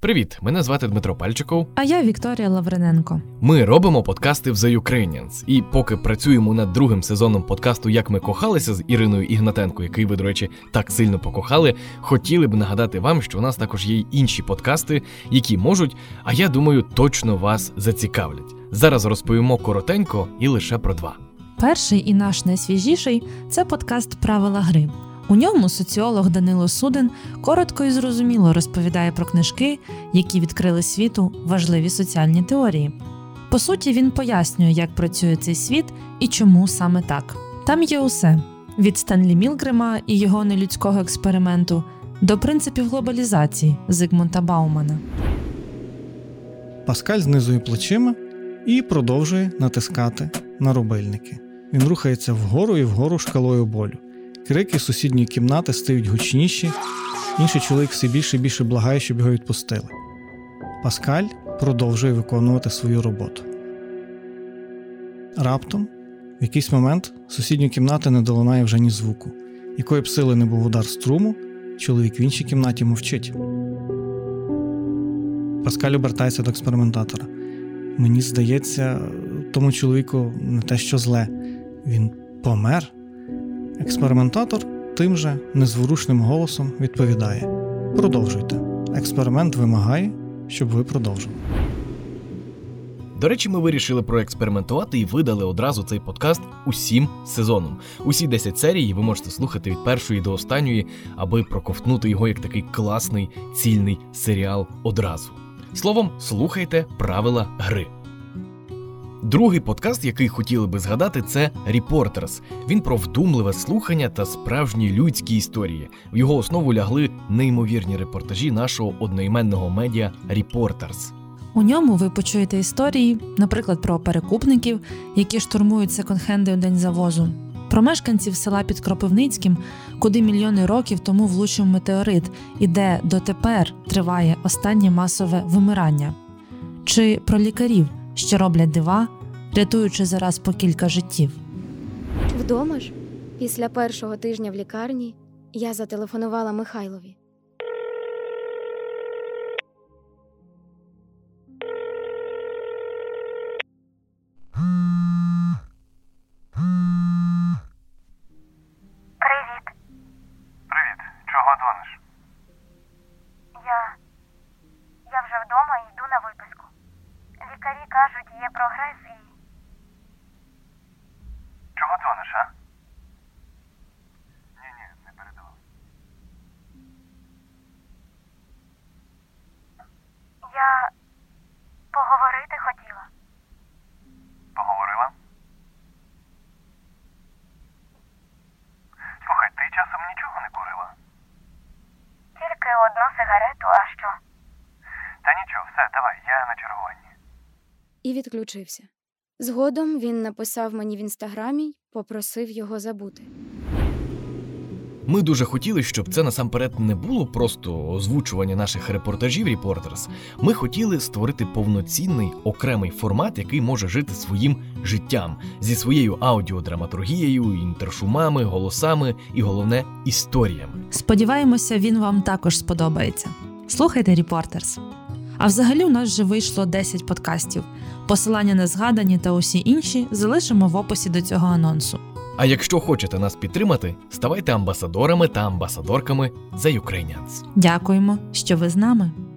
Привіт, мене звати Дмитро Пальчиков. А я Вікторія Лаврененко. Ми робимо подкасти в The Ukrainians. І поки працюємо над другим сезоном подкасту «Як ми кохалися» з Іриною Ігнатенко, який ви, до речі, так сильно покохали, хотіли б нагадати вам, що у нас також є й інші подкасти, які можуть, а я думаю, точно вас зацікавлять. Зараз розповімо коротенько і лише про два. Перший і наш найсвіжіший – це подкаст «Правила гри». У ньому соціолог Данило Судин коротко і зрозуміло розповідає про книжки, які відкрили світу важливі соціальні теорії. По суті, він пояснює, як працює цей світ і чому саме так. Там є усе – від Стенлі Мілгрима і його нелюдського експерименту до принципів глобалізації Зігмунта Баумана. Паскаль знизує плечима і продовжує натискати на рубильники. Він рухається вгору і вгору шкалою болю. Крики з сусідньої кімнати стають гучніші, інший чоловік все більше і більше благає, щоб його відпустили. Паскаль продовжує виконувати свою роботу. Раптом, в якийсь момент, з сусідньої кімнати не долунає вже ні звуку. Якої б сили не був удар струму, чоловік в іншій кімнаті мовчить. Паскаль обертається до експериментатора. Мені здається, тому чоловіку не те, що зле. Він помер? Експериментатор тим же незворушним голосом відповідає: «Продовжуйте. Експеримент вимагає, щоб ви продовжили». До речі, ми вирішили проекспериментувати і видали одразу цей подкаст усім сезоном. Усі 10 серій ви можете слухати від першої до останньої, аби проковтнути його як такий класний, цільний серіал одразу. Словом, слухайте «Правила гри». Другий подкаст, який хотіли би згадати, це «Ріпортерс». Він про вдумливе слухання та справжні людські історії. В його основу лягли неймовірні репортажі нашого одноіменного медіа «Ріпортерс». У ньому ви почуєте історії, наприклад, про перекупників, які штурмують секонд-хенди у день завозу, про мешканців села під Кропивницьким, куди мільйони років тому влучив метеорит і де дотепер триває останнє масове вимирання, чи про лікарів, що роблять дива, рятуючи зараз по кілька життів. Вдома ж, після першого тижня в лікарні, я зателефонувала Михайлові. Привіт. Привіт. Чого дзвониш? Я вже вдома і йду на виписку. Лікарі кажуть, є прогрес і... Чого дзвониш, а? Ні, не передавав. Я поговорити хотіла. Поговорила? Слухай, ти часом нічого не курила? Тільки одну сигарету, а що? Та нічого, все, давай, я на чергуванні. І відключився. Згодом він написав мені в Інстаграмі й попросив його забути. Ми дуже хотіли, щоб це насамперед не було просто озвучування наших репортажів «Ріпортерс». Ми хотіли створити повноцінний, окремий формат, який може жити своїм життям. Зі своєю аудіодраматургією, інтершумами, голосами і, головне, історіями. Сподіваємося, він вам також сподобається. Слухайте «Ріпортерс». А взагалі у нас вже вийшло 10 подкастів. Посилання на згадані та усі інші залишимо в описі до цього анонсу. А якщо хочете нас підтримати, ставайте амбасадорами та амбасадорками The Ukrainians. Дякуємо, що ви з нами.